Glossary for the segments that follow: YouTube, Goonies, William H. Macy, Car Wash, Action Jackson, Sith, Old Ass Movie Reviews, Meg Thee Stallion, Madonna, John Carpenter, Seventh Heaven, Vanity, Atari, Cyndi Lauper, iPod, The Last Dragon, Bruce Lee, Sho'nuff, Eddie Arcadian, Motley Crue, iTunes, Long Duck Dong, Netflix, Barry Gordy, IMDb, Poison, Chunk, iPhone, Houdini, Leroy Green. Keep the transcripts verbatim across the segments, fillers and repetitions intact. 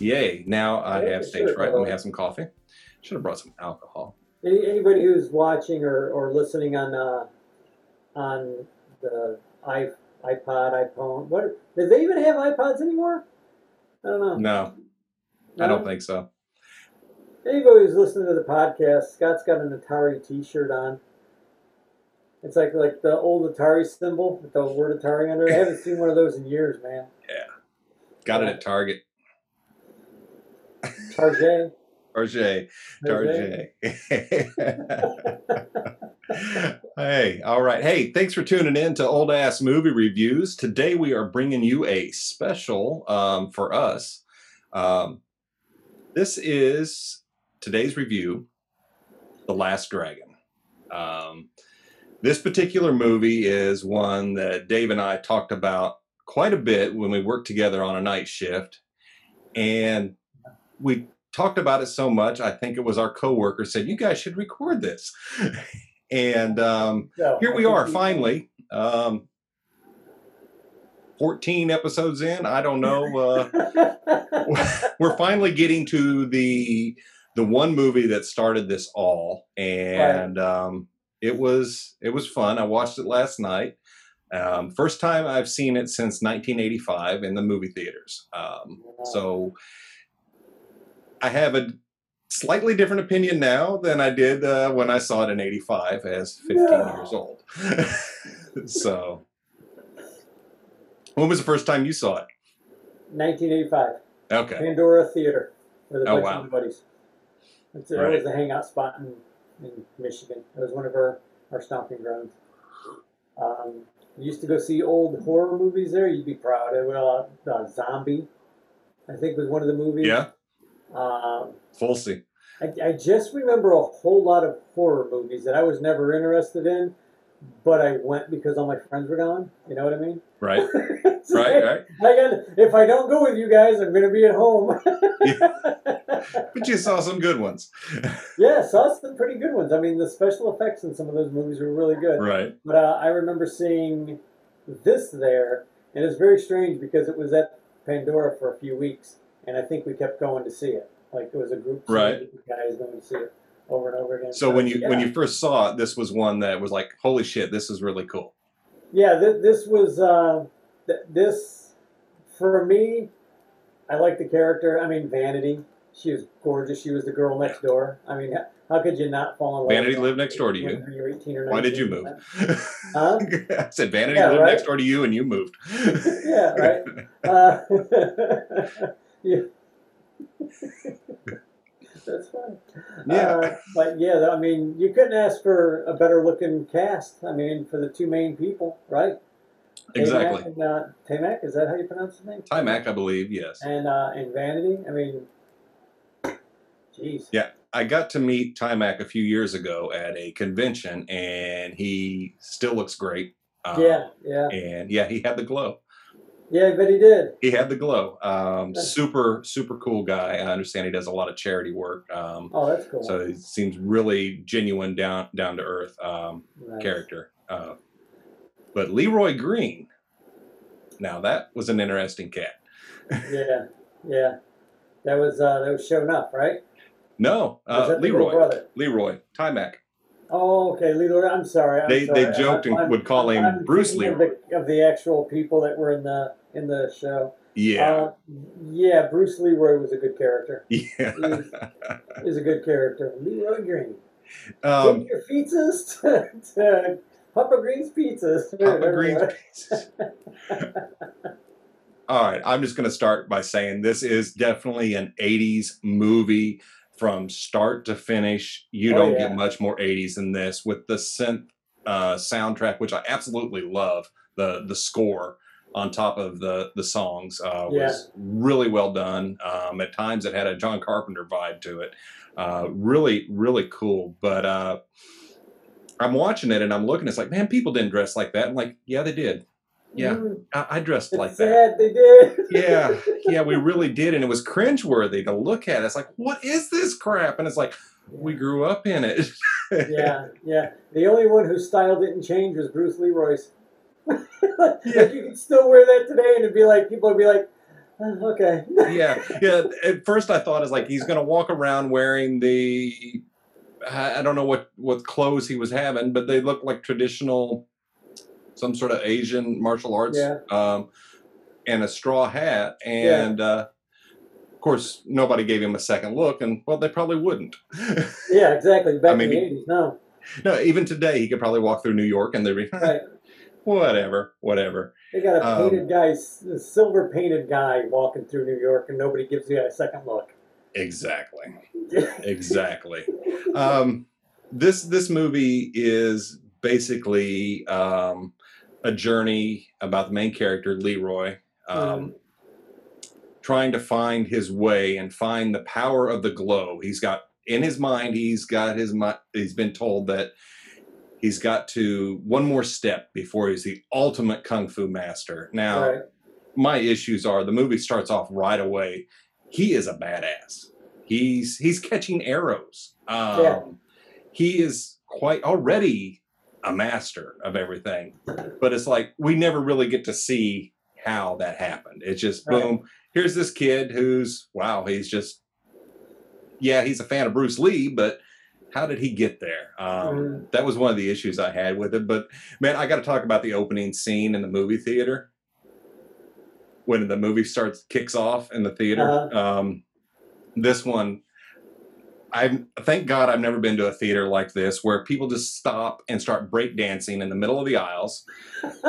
Yay. Now I have stage fright. Let me have some coffee. Should have brought some alcohol. Any, anybody who's watching or, or listening on uh, on the iPod, iPhone, what, do they even have iPods anymore? I don't know. No, no? I don't think so. Anybody who's listening to the podcast, Scott's got an Atari t-shirt on. It's like like the old Atari symbol with the word Atari under it. I haven't seen one of those in years, man. Yeah. Got it at Target. Target. Target. Target. Hey, all right. Hey, thanks for tuning in to Old Ass Movie Reviews. Today we are bringing you a special um, for us. Um, this is today's review, The Last Dragon. Um, this particular movie is one that Dave and I talked about quite a bit when we worked together on a night shift. And we talked about it so much, I think it was our coworker said, you guys should record this. And um, so, here we are, finally. Um, fourteen episodes in, I don't know. Uh, we're finally getting to the the one movie that started this all. And um, it was it was fun. I watched it last night. Um, first time I've seen it since nineteen eighty-five in the movie theaters. Um, wow. So I have a slightly different opinion now than I did uh, when I saw it in eighty-five as fifteen yeah. years old. So when was the first time you saw it? nineteen eighty-five. Okay. Pandora Theater. Where the oh, wow. The buddies. It's, it right. was a hangout spot in, in Michigan. It was one of our, our stomping grounds. Um, we used to go see old horror movies there. You'd be proud. Well, uh, Zombie, I think, was one of the movies. Yeah. Um, Falsy. I, I just remember a whole lot of horror movies that I was never interested in, but I went because all my friends were gone. You know what I mean? Right. So right, right. I got, if I don't go with you guys, I'm going to be at home. Yeah. But you saw some good ones. Yeah, saw some pretty good ones. I mean, the special effects in some of those movies were really good. Right. But uh, I remember seeing this there, and it's very strange because it was at Pandora for a few weeks. And I think we kept going to see it. Like it was a group right. of guys going to see it over and over again. So when you yeah. when you first saw it, this was one that was like, holy shit, this is really cool. Yeah, th- this was, uh, th- this, for me, I like the character. I mean, Vanity, she was gorgeous. She was the girl next door. I mean, how could you not fall in love? Vanity lived next door to you. You're eighteen or nineteen. Why did you move? Huh? I said Vanity yeah, lived right? next door to you and you moved. Yeah, right. Uh, Yeah. That's fine. Yeah. Uh, but yeah, I mean, you couldn't ask for a better looking cast. I mean, for the two main people, right? Exactly. Taimak, and, uh, Taimak, is that how you pronounce his name? Taimak, I believe, yes. And uh, and Vanity, I mean, jeez. Yeah, I got to meet Taimak a few years ago at a convention, and he still looks great. Um, yeah, yeah. And yeah, he had the glow. Yeah, I bet he did. He had the glow. Um, super, super cool guy. I understand he does a lot of charity work. Um, oh, that's cool. So he seems really genuine, down down to earth um, nice. character. Uh, but Leroy Green, now that was an interesting cat. Yeah, yeah, that was uh, that was Sho'nuff, right? No, uh, Leroy. Leroy Taimak. Oh, okay, Leroy. I'm sorry. I'm they sorry. they joked I'm, and would call I'm, him I'm Bruce Leroy of the, of the actual people that were in the in the show. Yeah, uh, yeah. Bruce Leroy was a good character. Yeah, he was, he was a good character. Leroy Green. Um, Take your pizzas to, to Papa Green's pizzas. Papa Green's pizzas. All right, I'm just going to start by saying this is definitely an eighties movie. From start to finish, you oh, don't yeah. get much more eighties than this. With the synth uh, soundtrack, which I absolutely love, the the score on top of the the songs uh, yeah. was really well done. Um, at times, it had a John Carpenter vibe to it. Uh, really, really cool. But uh, I'm watching it and I'm looking. It's like, man, people didn't dress like that. I'm like, yeah, they did. Yeah, mm. I, I dressed it's like sad that. They did. Yeah, yeah, we really did, and it was cringeworthy to look at. It's like, what is this crap? And it's like, yeah. we grew up in it. Yeah, yeah. The only one whose style didn't change was Bruce Leroy's. Like, yeah. like you could still wear that today, and it'd be like people would be like, okay. yeah, yeah. At first I thought, is like, he's going to walk around wearing the, I don't know what, what clothes he was having, but they look like traditional, some sort of Asian martial arts, yeah. um, and a straw hat. And, yeah. uh, of course, nobody gave him a second look, and, well, they probably wouldn't. Yeah, exactly. Back I mean, in the eighties, no. No, even today, he could probably walk through New York and they'd be, right. whatever, whatever. They got a painted um, guy, a silver painted guy walking through New York, and nobody gives you a second look. Exactly. Exactly. Um, this this movie is basically um, a journey about the main character, Leroy, um, mm. trying to find his way and find the power of the glow. He's got in his mind, he's got his mind, he's been told that he's got to one more step before he's the ultimate kung fu master. Now, right. my issues are the movie starts off right away. He is a badass. He's he's catching arrows. Um, yeah. He is quite already a master of everything. But it's like we never really get to see how that happened. It's just, boom, right. here's this kid who's, wow, he's just, yeah, he's a fan of Bruce Lee, but how did he get there? Um, mm. That was one of the issues I had with it. But, man, I got to talk about the opening scene in the movie theater. When the movie starts, kicks off in the theater. Uh-huh. Um, this one, I thank God I've never been to a theater like this where people just stop and start breakdancing in the middle of the aisles. Um,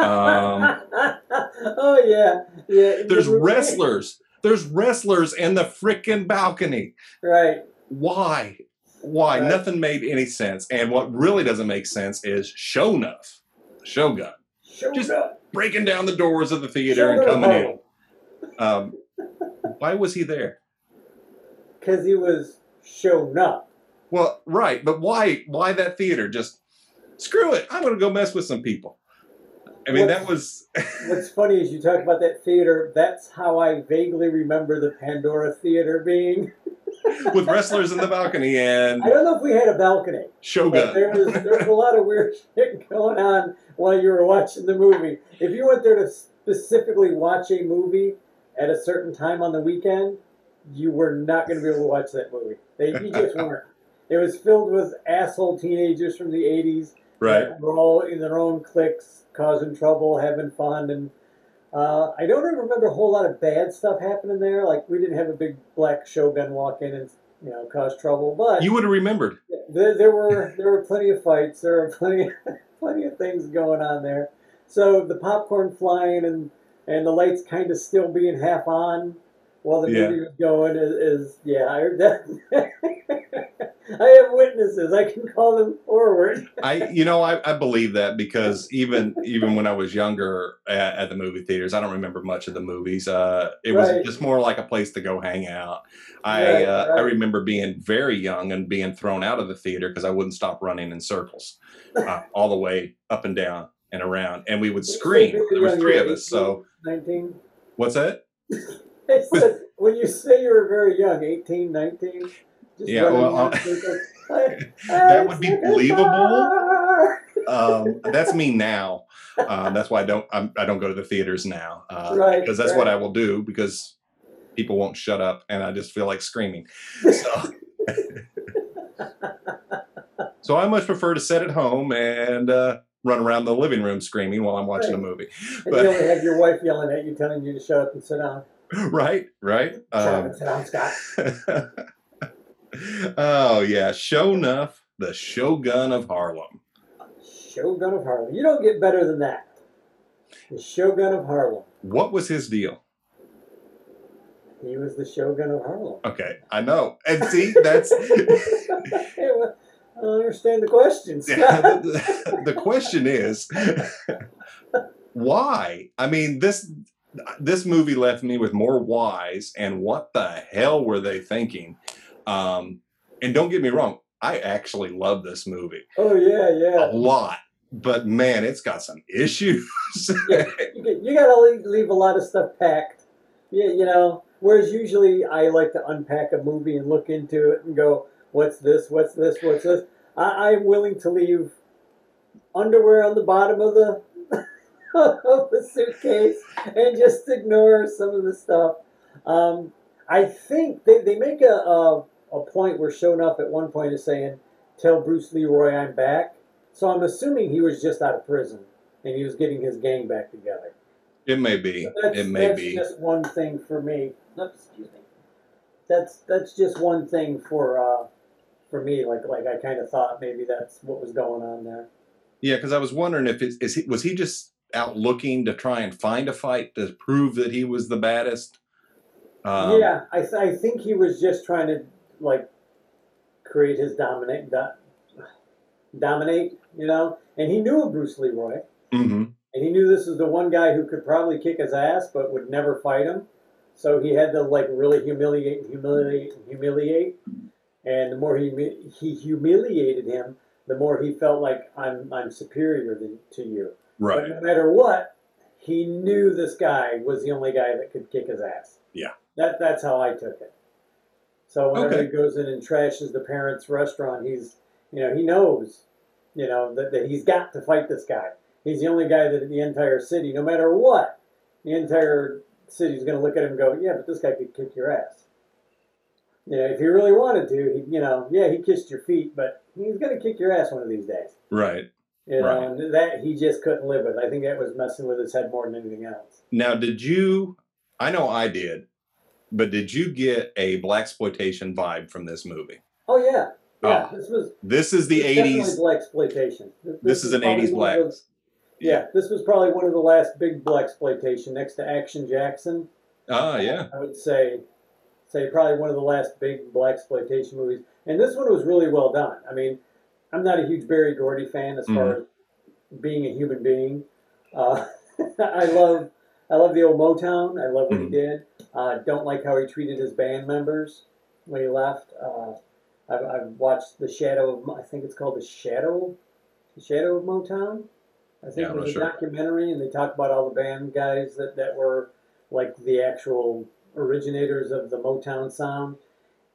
oh, yeah. yeah. There's wrestlers. There's wrestlers in the frickin' balcony. Right. Why? Why? Right. Nothing made any sense. And what really doesn't make sense is Sho'nuff. Shogun. Shogun. Just breaking down the doors of the theater Shogun. and coming in. Um, why was he there? Because he was shown up. Well, right, but why? Why that theater? Just screw it. I'm going to go mess with some people. I mean, what's, that was. What's funny is you talk about that theater. That's how I vaguely remember the Pandora Theater being. With wrestlers in the balcony and. I don't know if we had a balcony. Shogun. There was there was a lot of weird shit going on while you were watching the movie. If you went there to specifically watch a movie at a certain time on the weekend, you were not going to be able to watch that movie. They you just weren't. It was filled with asshole teenagers from the eighties. Right. That were all in their own cliques, causing trouble, having fun. And uh, I don't even remember a whole lot of bad stuff happening there. Like, we didn't have a big black shogun walk in and, you know, cause trouble. But you would have remembered. There, there were there were plenty of fights. There were plenty, plenty of things going on there. So the popcorn flying and And the lights kind of still being half on while the yeah. movie was going is, is yeah. I, that, I have witnesses. I can call them forward. I, you know, I, I believe that because even even when I was younger at, at the movie theaters, I don't remember much of the movies. Uh, it right. was just more like a place to go hang out. I right, uh, right. I remember being very young and being thrown out of the theater because I wouldn't stop running in circles uh, all the way up and down. And around, and we would scream. There was three of us. So nineteen. What's that? It's a, when you say you were very young, eighteen, nineteen. Just yeah, well, like, that would be believable. Um, that's me now. Um, that's why I don't. I'm, I don't go to the theaters now uh, right, because that's right. what I will do because people won't shut up, and I just feel like screaming. So. So I much prefer to sit at home and. Uh, run around the living room screaming while I'm watching right. a movie. And but, you only have your wife yelling at you, telling you to shut up and sit down. Right, right. Shut um, up and sit down, Scott. Oh, yeah. Sho'nuff, the Shogun of Harlem. Shogun of Harlem. You don't get better than that. The Shogun of Harlem. What was his deal? He was the Shogun of Harlem. Okay, I know. And see, that's... I don't understand the question. the, the question is, why? I mean, this this movie left me with more whys and what the hell were they thinking? Um, and don't get me wrong, I actually love this movie. Oh, yeah, yeah. A lot. But, man, it's got some issues. yeah, you you got to leave a lot of stuff packed. Yeah, you know, whereas usually I like to unpack a movie and look into it and go, what's this? What's this? What's this? I, I'm willing to leave underwear on the bottom of the, of the suitcase and just ignore some of the stuff. Um, I think they, they make a, a, a point where Sho'nuff at one point is saying, tell Bruce Leroy I'm back. So I'm assuming he was just out of prison and he was getting his gang back together. It may be. So it may that's be. That's just one thing for me. Oops, excuse me. That's that's just one thing for uh, for me. Like like I kind of thought maybe that's what was going on there. Yeah, because I was wondering if it's, is he was he just out looking to try and find a fight to prove that he was the baddest? Um, yeah, I th I think he was just trying to like create his dominate do dominate, you know. And he knew of Bruce Leroy. Mm-hmm. And he knew this was the one guy who could probably kick his ass, but would never fight him. So he had to like really humiliate, humiliate, humiliate. And the more he he humiliated him, the more he felt like I'm I'm superior to, to you. Right. But no matter what, he knew this guy was the only guy that could kick his ass. Yeah. That that's how I took it. So whenever okay. he goes in and trashes the parents' restaurant, he's you know he knows you know that, that he's got to fight this guy. He's the only guy that in the entire city, no matter what, the entire city's going to look at him and go, yeah, but this guy could kick your ass. You know, if he really wanted to, he, you know, yeah, he kissed your feet, but he's going to kick your ass one of these days. Right. You know, right. And that he just couldn't live with. I think that was messing with his head more than anything else. Now, did you, I know I did, but did you get a blaxploitation vibe from this movie? Oh, yeah. Yeah. Oh. This was. This is the eighties. Blaxploitation. This, this is an eighties black. Yeah. yeah, this was probably one of the last big blaxploitation next to Action Jackson. Oh, uh, yeah. I would say say probably one of the last big blaxploitation movies. And this one was really well done. I mean, I'm not a huge Barry Gordy fan as mm. far as being a human being. Uh, I love I love the old Motown. I love what mm. he did. Uh, don't like how he treated his band members when he left. Uh, I've, I've watched The Shadow of, I think it's called The Shadow, The Shadow of Motown. I think yeah, it was a sure. documentary, and they talked about all the band guys that, that were like the actual originators of the Motown sound.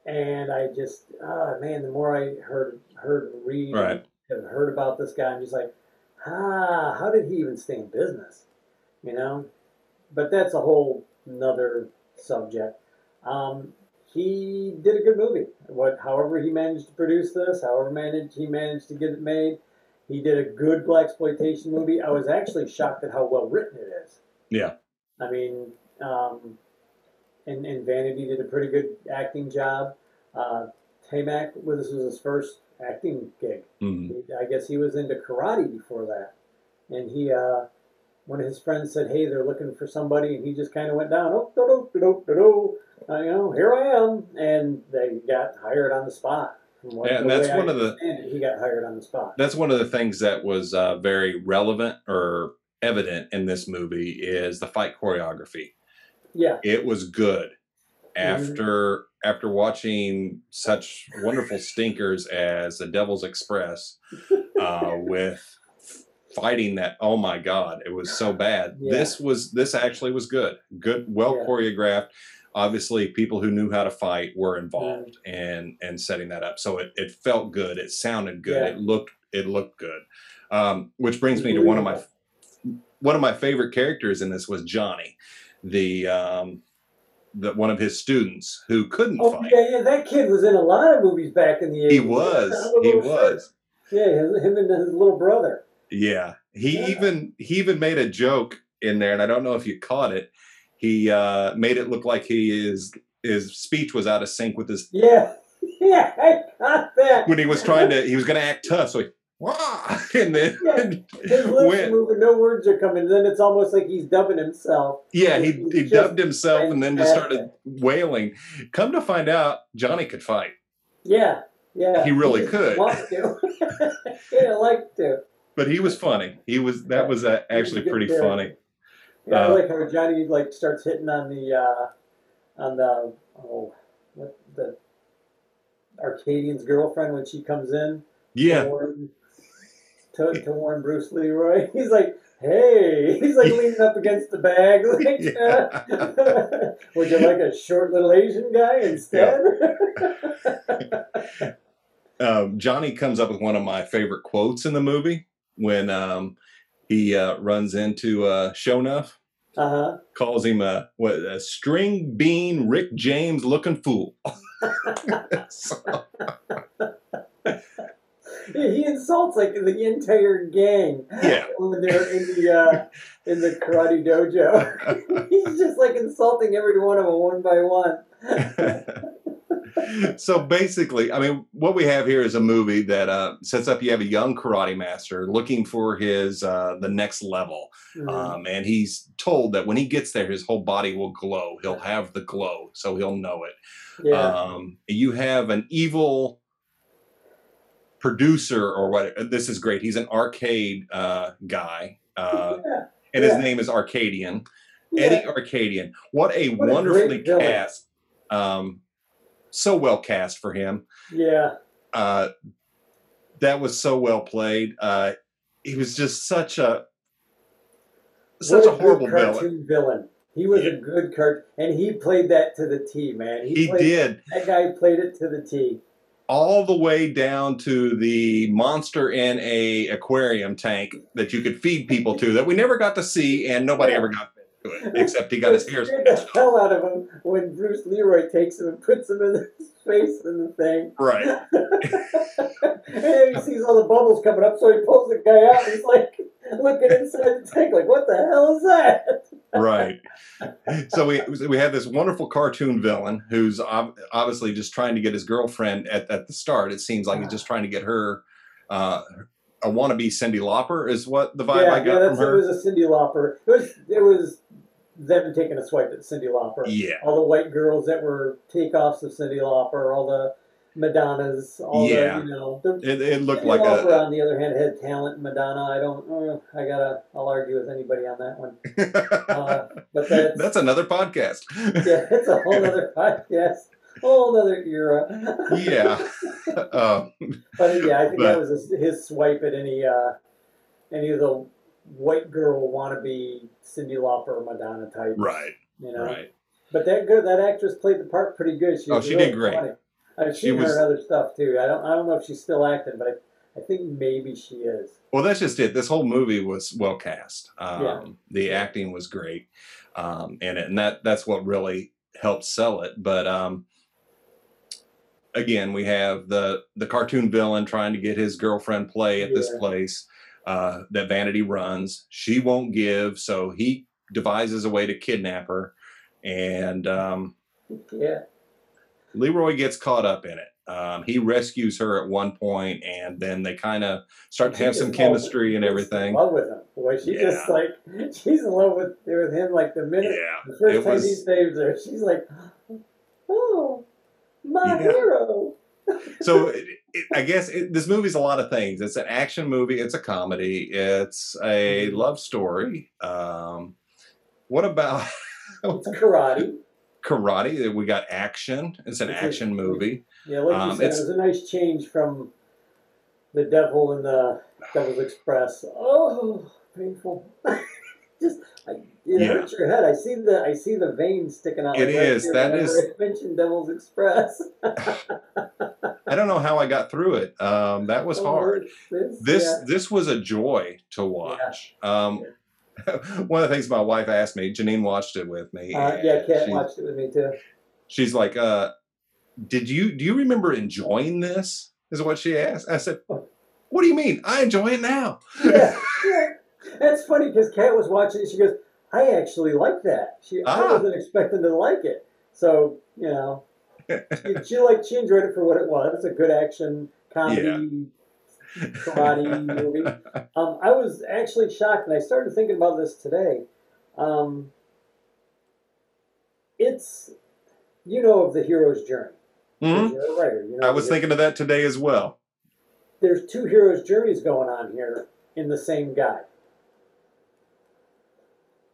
And I just, ah, oh, man, the more I heard, heard, read, right. and heard about this guy, I'm just like, ah, how did he even stay in business? You know? But that's a whole nother subject. Um, he did a good movie. What, however he managed to produce this, however managed he managed to get it made. He did a good blaxploitation movie. I was actually shocked at how well written it is. Yeah. I mean, um, and, and Vanity did a pretty good acting job. Uh, Taimak, well, this was his first acting gig. Mm-hmm. I guess he was into karate before that. And he, uh, one of his friends said, hey, they're looking for somebody. And he just kind of went down, oh, do-do, do-do, do-do. Uh, you know, here I am. And they got hired on the spot. Yeah, and that's one of the he got hired on the spot. That's one of the things that was uh, very relevant or evident in this movie is the fight choreography. Yeah, it was good. After mm-hmm. after watching such wonderful stinkers as The Devil's Express, uh, with fighting that, oh my God, it was so bad. Yeah. This was this actually was good, good, well yeah. choreographed. Obviously, people who knew how to fight were involved mm. and and setting that up. So it, it felt good. It sounded good. Yeah. It looked it looked good. Um, which brings me to one of my one of my favorite characters in this was Johnny, the um, the one of his students who couldn't oh, fight. Yeah, yeah, that kid was in a lot of movies back in the eighties. He was. He was. Shit. Yeah, him and his little brother. Yeah, he yeah. even he even made a joke in there, and I don't know if you caught it. He uh, made it look like he is, his speech was out of sync with his... Yeah, yeah, I got that. When he was trying to, he was going to act tough, so he, wah, and then yeah. His lips moving, no words are coming, then it's almost like he's dubbing himself. Yeah, he, he dubbed himself and then just started wailing. Come to find out, Johnny could fight. Yeah, yeah. He really he could. Wanted to. He didn't like to. But he was funny. He was, that was uh, actually pretty there. funny. Yeah, I like how Johnny like starts hitting on the uh, on the oh what the Arcadian's girlfriend when she comes in. Yeah. To warn, to, to warn Bruce Leroy, he's like, "Hey," he's like leaning up against the bag, like, yeah. "Would you like a short little Asian guy instead?" Yeah. um, Johnny comes up with one of my favorite quotes in the movie when. Um, He uh, runs into uh, Sho'nuff uh-huh. calls him a, what, a string bean Rick James looking fool. So. Yeah, he insults like the entire gang. Yeah. When they're in the uh, in the karate dojo, he's just like insulting every one of them one by one. So basically, I mean, what we have here is a movie that uh, sets up. You have a young karate master looking for his uh, the next level, mm-hmm. um, and he's told that when he gets there, his whole body will glow. He'll have the glow, so he'll know it. Yeah. Um, you have an evil producer, or what? This is great. He's an arcade uh, guy, uh, yeah. and his yeah. name is Arcadian, yeah. Eddie Arcadian. What a what wonderfully a cast. Um, So well cast for him. Yeah. Uh, that was so well played. Uh, he was just such a such what a, a horrible villain. villain. He was yeah. a good cartoon, and he played that to the T, man. He, he played, did. That guy played it to the T. All the way down to the monster in a aquarium tank that you could feed people to that we never got to see, and nobody yeah. ever got. It, except he got his ears scared the hell out of him when Bruce Leroy takes him and puts him in his face in the thing. Right. And he sees all the bubbles coming up, so he pulls the guy out and he's like looking inside the tank like, what the hell is that? Right. So we we have this wonderful cartoon villain who's ob obviously just trying to get his girlfriend at, at the start. It seems like he's just trying to get her uh, a wannabe Cyndi Lauper is what the vibe yeah, I got yeah, that's, from her. It was a Cyndi Lauper. It was, it was them taking a swipe at Cyndi Lauper. Yeah. All the white girls that were takeoffs of Cyndi Lauper, all the Madonnas, all yeah. the, you know. The, it, it looked Cyndi like Lauper, a... on the other hand, had talent. Madonna, I don't, uh, I gotta, I'll argue with anybody on that one. uh, but that's, that's another podcast. Yeah, it's a whole other podcast. Whole other era. Yeah. Um, but yeah, I think but, that was a, his swipe at any uh, any of the white girl wannabe Cyndi Lauper or Madonna types. Right. You know. Right. But that girl, that actress played the part pretty good. She was oh, she really did great. Funny. I've seen she was, her in other stuff too. I don't. I don't know if she's still acting, but I, I think maybe she is. Well, that's just it. This whole movie was well cast. Um, yeah. The acting was great, um, and and that that's what really helped sell it. But um. Again, we have the the cartoon villain trying to get his girlfriend play at yeah. this place uh, that Vanity runs. She won't give, so he devises a way to kidnap her, and um, yeah, Leroy gets caught up in it. Um, he rescues her at one point, and then they kind of start she to have some chemistry and everything. In love with him, boy. She yeah. just like she's in love with with him. Like the minute yeah. the first it time was, he saves her, she's like, oh. My yeah. hero. So it, it, I guess it, this movie's a lot of things. It's an action movie. It's a comedy. It's a love story. Um, what about it's karate? Karate. We got action. It's an it's action a, movie. Yeah, like um, you said, it's, it was a nice change from The Devil and the Devil's Express. Oh, painful. Just I, it yeah. hurts your head. I see the I see the veins sticking out. It like is right that is. I mentioned Devil's Express. I don't know how I got through it. Um, that was oh, hard. This this, yeah. this was a joy to watch. Yeah. Um, yeah. One of the things my wife asked me. Janine watched it with me. Uh, yeah, Kat she, watched it with me too. She's like, uh, "Did you do you remember enjoying this?" Is what she asked. I said, "What do you mean? I enjoy it now." Yeah. Yeah. That's funny because Kat was watching it. She goes, I actually like that. She ah. I wasn't expecting to like it. So, you know, she, she liked, she enjoyed it for what it was. It's a good action, comedy, yeah. karate movie. Um, I was actually shocked, and I started thinking about this today. Um, it's, you know, of the hero's journey. Mm-hmm. You're a writer, you know, I was thinking of that today as well. There's two heroes' journeys going on here in the same guy.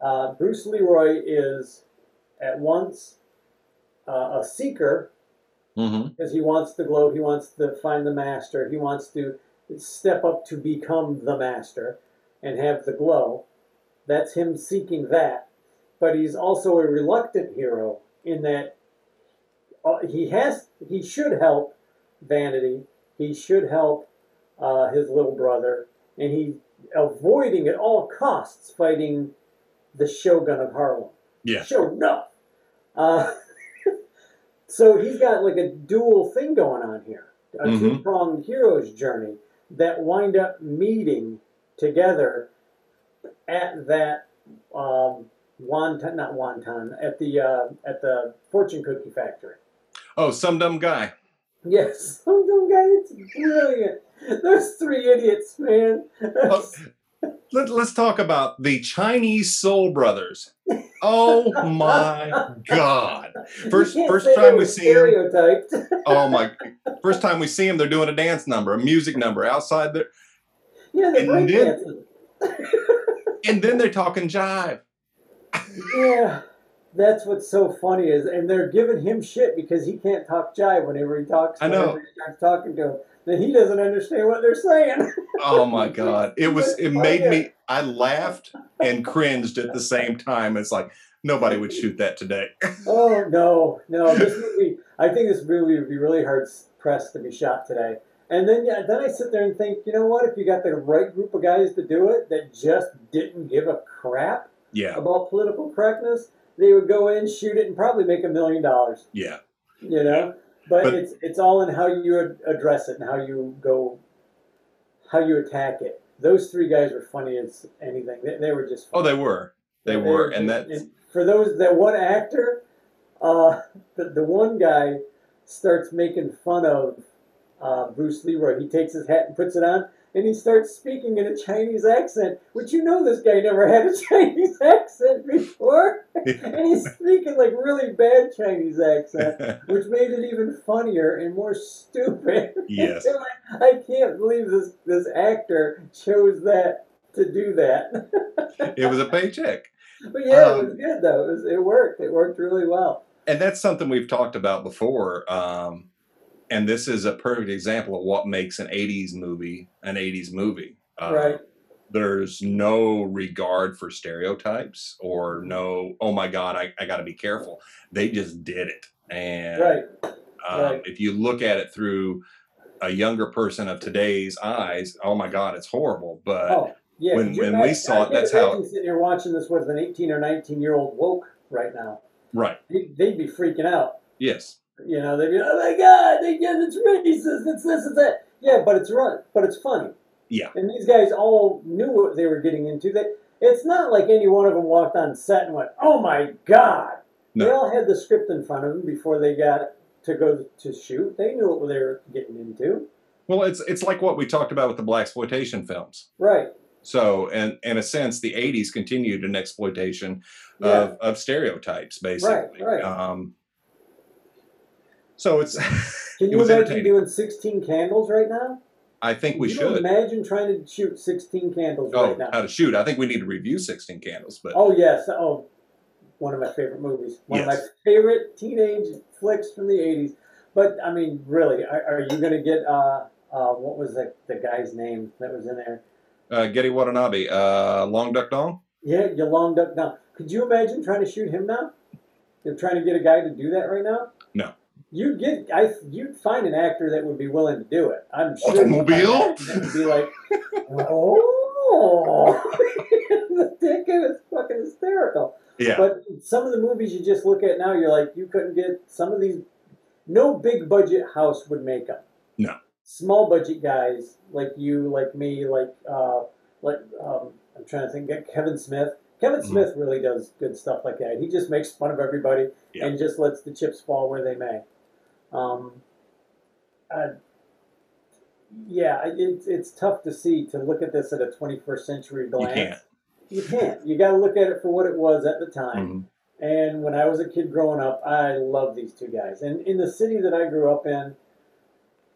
Uh, Bruce Leroy is at once uh, a seeker because mm-hmm. he wants the globe, he wants to find the master, he wants to step up to become the master and have the glow. That's him seeking that. But he's also a reluctant hero in that he has, he should help Vanity, he should help uh, his little brother, and he's avoiding at all costs fighting the Shogun of Harlem. Yeah. Sho'nuff. Uh, so he's got like a dual thing going on here. A mm-hmm. two-pronged hero's journey that wind up meeting together at that um, wonton, not wonton, at the uh, at the fortune cookie factory. Oh, some dumb guy. Yes, some dumb guy. It's brilliant. Those three idiots, man. Oh, let, let's talk about the Chinese Soul Brothers. Oh my God! First, first time we see him. Oh my! First time we see him, they're doing a dance number, a music number outside there. Yeah, they're break dancing. And then they're talking jive. Yeah, that's what's so funny is, and they're giving him shit because he can't talk jive whenever he talks. I know. He starts talking to him, then he doesn't understand what they're saying. Oh my God! It was. It made me. I laughed and cringed at the same time. It's like nobody would shoot that today. Oh no, no! This movie. I think this movie would be really hard pressed to be shot today. And then, yeah, then I sit there and think, you know what? If you got the right group of guys to do it that just didn't give a crap yeah. about political correctness, they would go in, shoot it, and probably make a million dollars. Yeah, you know. But, but it's it's all in how you address it and how you go, how you attack it. Those three guys were funny as anything. They, they were just funny. Oh, they were, they, they were, were, and that for those that one actor, uh, the the one guy starts making fun of. Uh, Bruce Leroy, he takes his hat and puts it on, and he starts speaking in a Chinese accent, which you know this guy never had a Chinese accent before. And he's speaking like really bad Chinese accent, which made it even funnier and more stupid. Yes. I, I can't believe this, this actor chose that to do that. It was a paycheck. But yeah, um, it was good though. It, was, it worked. It worked really well. And that's something we've talked about before. Um, And this is a perfect example of what makes an eighties movie an eighties movie. Uh, right. There's no regard for stereotypes or no, oh my God, I, I got to be careful. They just did it. And right. Um, right. If you look at it through a younger person of today's eyes, oh my God, it's horrible. But oh, yeah. when, when imagine, we saw it, that's how. You're watching this with an eighteen or nineteen year old woke right now. Right. They'd, they'd be freaking out. Yes. You know, they'd be, oh my God, they get it's racist, it's this, it's that. Yeah, but it's run, but it's funny. Yeah. And these guys all knew what they were getting into. That it's not like any one of them walked on set and went, "Oh my God." No. They all had the script in front of them before they got to go to shoot. They knew what they were getting into. Well, it's it's like what we talked about with the blaxploitation films, right? So, and in a sense, the eighties continued an exploitation yeah. of of stereotypes, basically. Right. Right. Um, So it's. Can you it imagine doing sixteen Candles right now? I think Can we you should. Imagine trying to shoot sixteen Candles oh, right now. How to shoot? I think we need to review sixteen Candles. But oh yes, oh, one of my favorite movies, one yes. of my favorite teenage flicks from the eighties. But I mean, really, are, are you going to get uh, uh, what was the, the guy's name that was in there? Uh, Gedde Watanabe, uh, Long Duck Dong. Yeah, your Long Duck Dong. Could you imagine trying to shoot him now? They're trying to get a guy to do that right now. No. You'd get, I, you'd find an actor that would be willing to do it. I'm sure. Automobile? You'd be like, oh, the dick is fucking hysterical. Yeah. But some of the movies you just look at now, you're like, you couldn't get some of these. No big budget house would make them. No. Small budget guys like you, like me, like uh, like um, I'm trying to think. Kevin Smith. Kevin Smith mm-hmm. really does good stuff like that. He just makes fun of everybody yeah. and just lets the chips fall where they may. Um, uh, yeah, it, it's tough to see, to look at this at a twenty-first century glance. You can't. You can't. You got to look at it for what it was at the time. Mm-hmm. And when I was a kid growing up, I loved these two guys. And in the city that I grew up in,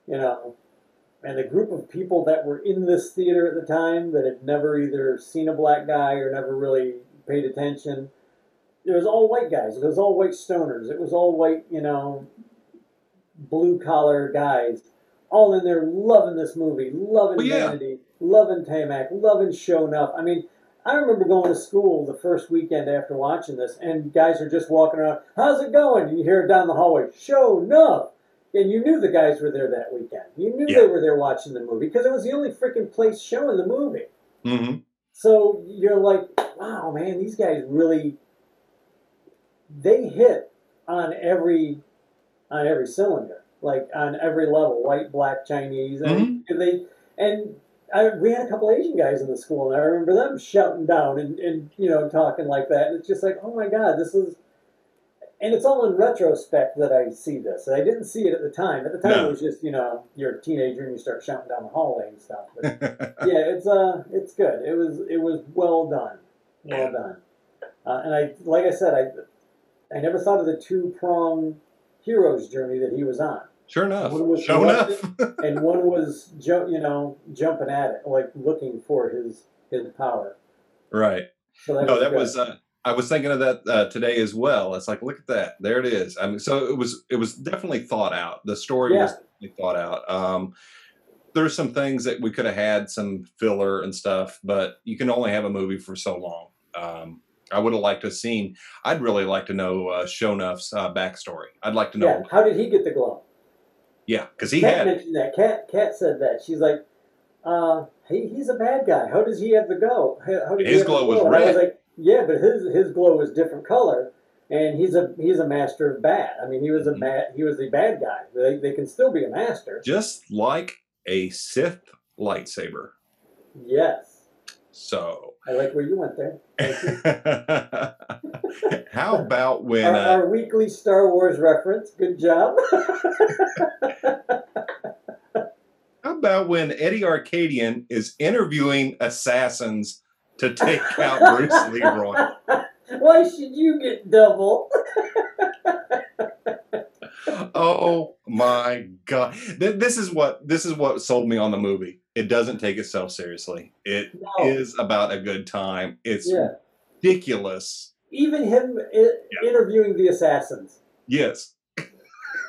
you know, and the group of people that were in this theater at the time that had never either seen a black guy or never really paid attention, it was all white guys. It was all white stoners. It was all white, you know, blue-collar guys, all in there loving this movie, loving well, yeah. Vanity, loving Taimak, loving Sho'nuff. I mean, I remember going to school the first weekend after watching this, and guys are just walking around, how's it going? And you hear it down the hallway, Sho'nuff. And you knew the guys were there that weekend. You knew yeah. they were there watching the movie because it was the only freaking place showing the movie. Mm-hmm. So you're like, wow, man, these guys really, they hit on every, on every cylinder, like on every level, white, black, Chinese. And mm-hmm. they, and I, we had a couple Asian guys in the school, and I remember them shouting down and, and, you know, talking like that. And it's just like, oh my God, this is, and it's all in retrospect that I see this. And I didn't see it at the time. At the time, no. It was just, you know, you're a teenager and you start shouting down the hallway and stuff. But yeah, it's uh, it's good. It was it was well done, well done. Uh, and I, like I said, I, I never thought of the two prong hero's journey that he was on. Sure enough, one was Sho'nuff, and one was ju- you know jumping at it, like looking for his his power. Right. So that no, was that good. was. Uh... I was thinking of that uh, today as well. It's like, look at that. There it is. I mean, so it was it was definitely thought out. The story yeah. was definitely thought out. Um, there's some things that we could have had, some filler and stuff, but you can only have a movie for so long. Um, I would have liked to have seen, I'd really like to know uh, Sho'nuff's uh, backstory. I'd like to know. Yeah. How did he get the glove? Yeah, because he Kat had mentioned that. Kat, Kat said that. She's like, uh, he, he's a bad guy. How does he have the go? How did His he glow was go? red. I was like, yeah, but his his glow was different color, and he's a he's a master of bad. I mean, he was a bad he was a bad guy. They they can still be a master, just like a Sith lightsaber. Yes. So I like where you went there. You. How about when our, uh, our weekly Star Wars reference? Good job. How about when Eddie Arcadian is interviewing assassins to take out Bruce Leroy? Why should you get double? Oh my God! This is what this is what sold me on the movie. It doesn't take itself seriously. It no. is about a good time. It's yeah. ridiculous. Even him I- interviewing the assassins. Yes.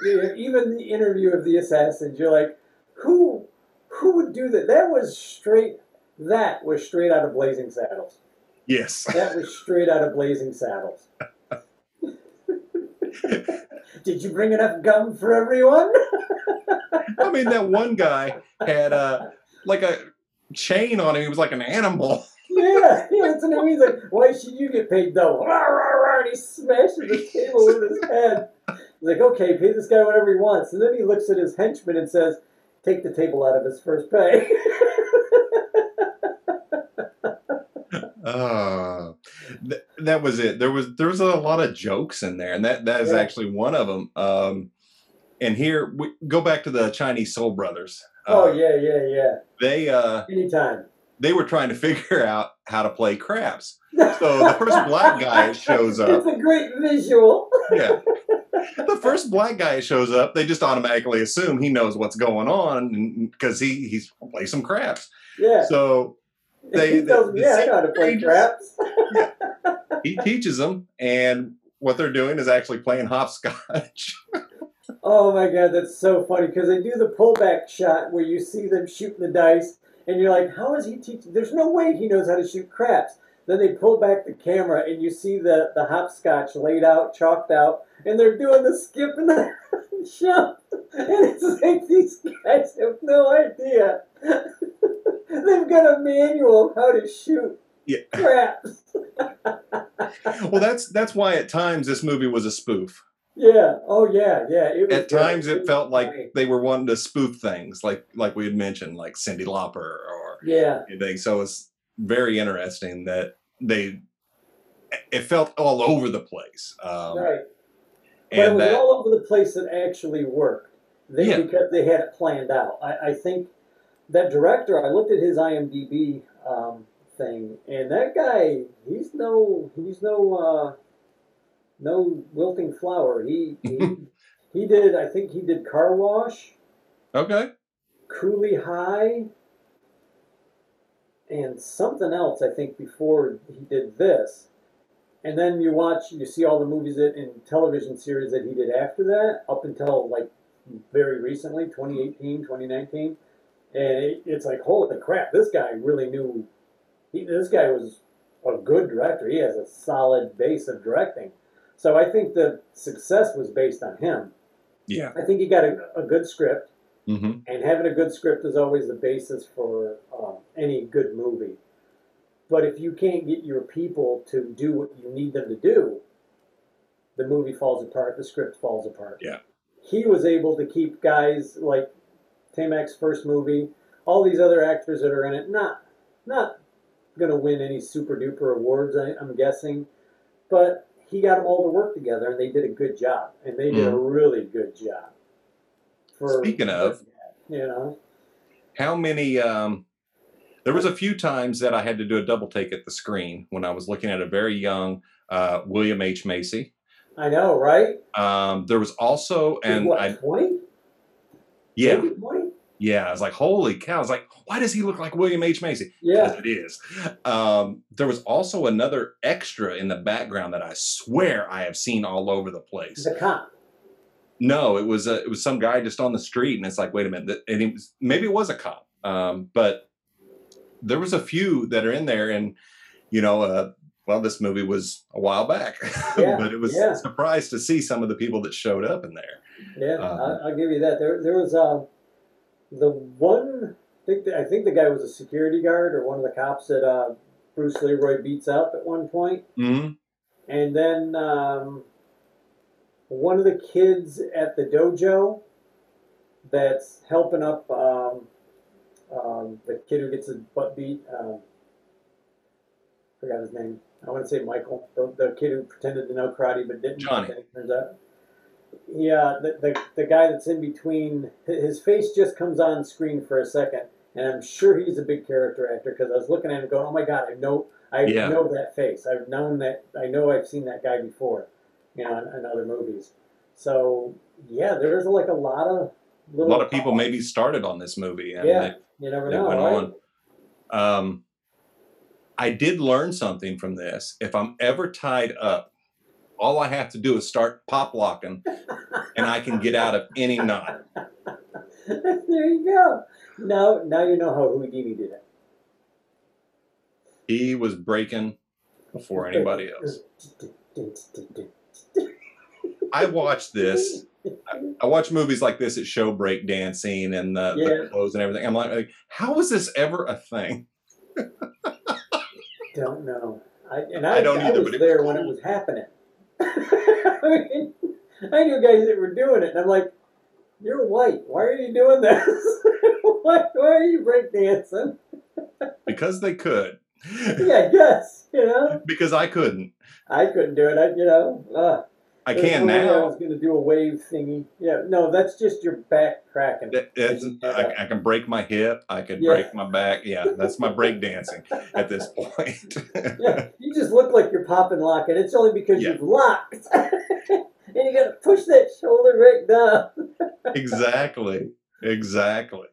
Even the interview of the assassins. You're like, who? Who would do that? That was straight. That was straight out of Blazing Saddles. Yes. That was straight out of Blazing Saddles. Did you bring enough gum for everyone? I mean, that one guy had uh, like a chain on him. He was like an animal. yeah, yeah. It's an, he's like, why should you get paid double? And he smashes the table with his head. He's like, okay, pay this guy whatever he wants. And then he looks at his henchman and says, take the table out of his first pay. Uh, th- that was it. There was there was a lot of jokes in there, and that, that is yeah. actually one of them. Um, and here, we go back to the Chinese Soul Brothers. Uh, oh, yeah, yeah, yeah. They uh, Anytime. They were trying to figure out how to play craps. So the first black guy shows up. It's a great visual. Yeah. The first black guy shows up, they just automatically assume he knows what's going on because he, he's playing some craps. Yeah. So... They, he tells them, yeah, I know how to play craps. Yeah. He teaches them, and what they're doing is actually playing hopscotch. Oh my God, that's so funny, because they do the pullback shot where you see them shooting the dice, and you're like, how is he teaching? There's no way he knows how to shoot craps. Then they pull back the camera, and you see the, the hopscotch laid out, chalked out, and they're doing the skip and the jump. And it's like, these guys have no idea. They've got a manual of how to shoot yeah. craps. Well, that's that's why at times this movie was a spoof. Yeah. Oh, yeah, yeah. It was at great. times it, it felt like funny. They were wanting to spoof things, like like we had mentioned, like Cyndi Lauper or yeah. anything. So it's very interesting that they it felt all over the place. Um, right. But and it was that, all over the place that actually worked. They, yeah. Because they had it planned out. I, I think... That director, I looked at his I M D B um, thing, and that guy, he's no, he's no, uh, no wilting flower. He, he, he did, I think he did Car Wash. Okay. Cooley High. And something else, I think, before he did this. And then you watch, you see all the movies that, and television series that he did after that, up until, like, very recently, twenty eighteen, twenty nineteen. And it, it's like, holy crap, this guy really knew, he, this guy was a good director. He has a solid base of directing. So I think the success was based on him. Yeah. I think he got a, a good script. Mm-hmm. And having a good script is always the basis for uh, any good movie. But if you can't get your people to do what you need them to do, the movie falls apart, the script falls apart. Yeah. He was able to keep guys like Taimak's first movie, all these other actors that are in it, not not going to win any super-duper awards, I, I'm guessing, but he got them all to work together, and they did a good job, and they did mm. a really good job. For, Speaking of, you know, how many... Um... There was a few times that I had to do a double take at the screen when I was looking at a very young uh, William H. Macy. I know, right? Um, there was also... and what, I, twenty? Yeah. twenty? Yeah, I was like, holy cow. I was like, why does he look like William H. Macy? Yeah. Because it is. Um, there was also another extra in the background that I swear I have seen all over the place. The cop. No, it was, a, it was some guy just on the street, and it's like, wait a minute. And he was, maybe it was a cop, um, but... There was a few that are in there, and you know, uh, well, this movie was a while back, yeah, but it was yeah. surprised to see some of the people that showed up in there. Yeah, um, I'll, I'll give you that. There, there was uh, the one. I think, the, I think the guy was a security guard or one of the cops that uh, Bruce Leroy beats up at one point, mm-hmm. and then um, one of the kids at the dojo that's helping up. Um, Um, the kid who gets his butt beat, uh, forgot his name. I want to say Michael, the, the kid who pretended to know karate but didn't. Johnny. It turns out. Yeah, the, the, the guy that's in between, his face just comes on screen for a second, and I'm sure he's a big character actor because I was looking at him going, oh my God, I know I yeah. know that face. I've known that, I know I've seen that guy before, you know, in, in other movies. So, yeah, there's like a lot of little A lot of people comments. Maybe started on this movie. And yeah. They, You never know, went right? on. Um, I did learn something from this. If I'm ever tied up, all I have to do is start pop locking, and I can get out of any knot. There you go. Now, now you know how Houdini did it. He was breaking before anybody else. I watched this. I, I watch movies like this that show break dancing and the, yeah. the clothes and everything. I'm like, how is this ever a thing? Don't know. I, and I, I don't I either. Was but there it was when cool. it was happening. I mean, I knew guys that were doing it, and I'm like, you're white. Why are you doing this? why, why are you break dancing? Because they could. Yeah, I guess. You know. Because I couldn't. I couldn't do it. I, you know. Uh, I There's can now. I was going to do a wave thingy. Yeah, no, that's just your back cracking. I, I can break my hip. I can yeah. break my back. Yeah, that's my break dancing at this point. Yeah, you just look like you're popping locking. It's only because yeah. you've locked, and you got to push that shoulder right down. Exactly. Exactly.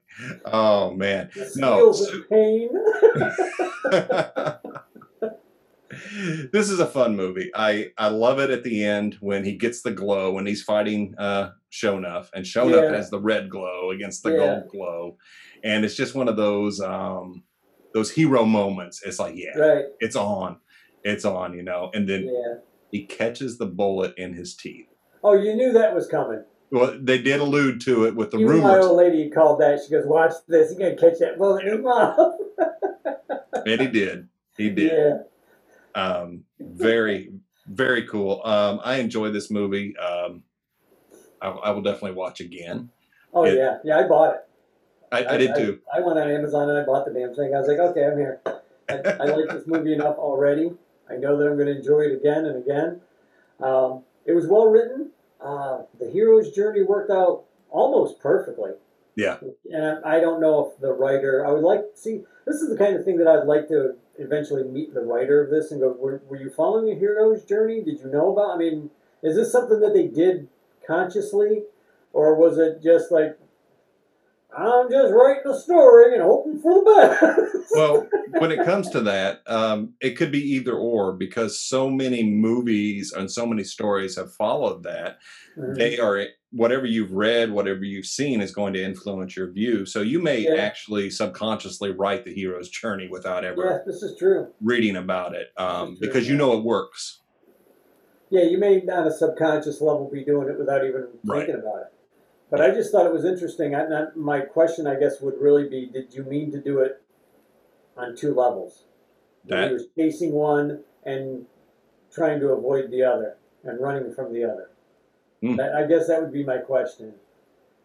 Oh man, the no so, pain. This is a fun movie. I, I love it at the end when he gets the glow when he's fighting uh, Sho'nuff. And Sho'nuff yeah. has the red glow against the yeah. gold glow. And it's just one of those um, those hero moments. It's like, yeah, right. it's on. It's on, you know. And then yeah. he catches the bullet in his teeth. Oh, you knew that was coming. Well, they did allude to it with the rumors. My old lady called that. She goes, watch this. He's going to catch that bullet in his mouth. And he did. He did. Yeah. Um, very, very cool. Um, I enjoy this movie. Um, I, I will definitely watch again. Oh it, yeah. Yeah. I bought it. I, I, I did too. I, I went on Amazon and I bought the damn thing. I was like, okay, I'm here. I, I like this movie enough already. I know that I'm going to enjoy it again and again. Um, it was well written. Uh, the hero's journey worked out almost perfectly. Yeah. And I, I don't know if the writer, I would like to see, this is the kind of thing that I'd like to eventually meet the writer of this and go, were, were you following a hero's journey? Did you know about, I mean, is this something that they did consciously? Or was it just like, I'm just writing a story and hoping for the best? Well, when it comes to that, um, it could be either or because so many movies and so many stories have followed that. Mm-hmm. They are, whatever you've read, whatever you've seen is going to influence your view. So you may yeah. actually subconsciously write the hero's journey without ever yeah, this is true. reading about it um, because you know it works. Yeah, you may on a subconscious level be doing it without even right. thinking about it. But I just thought it was interesting. I, not, my question, I guess, would really be, did you mean to do it on two levels? where he was chasing one and trying to avoid the other and running from the other. Mm. I guess that would be my question.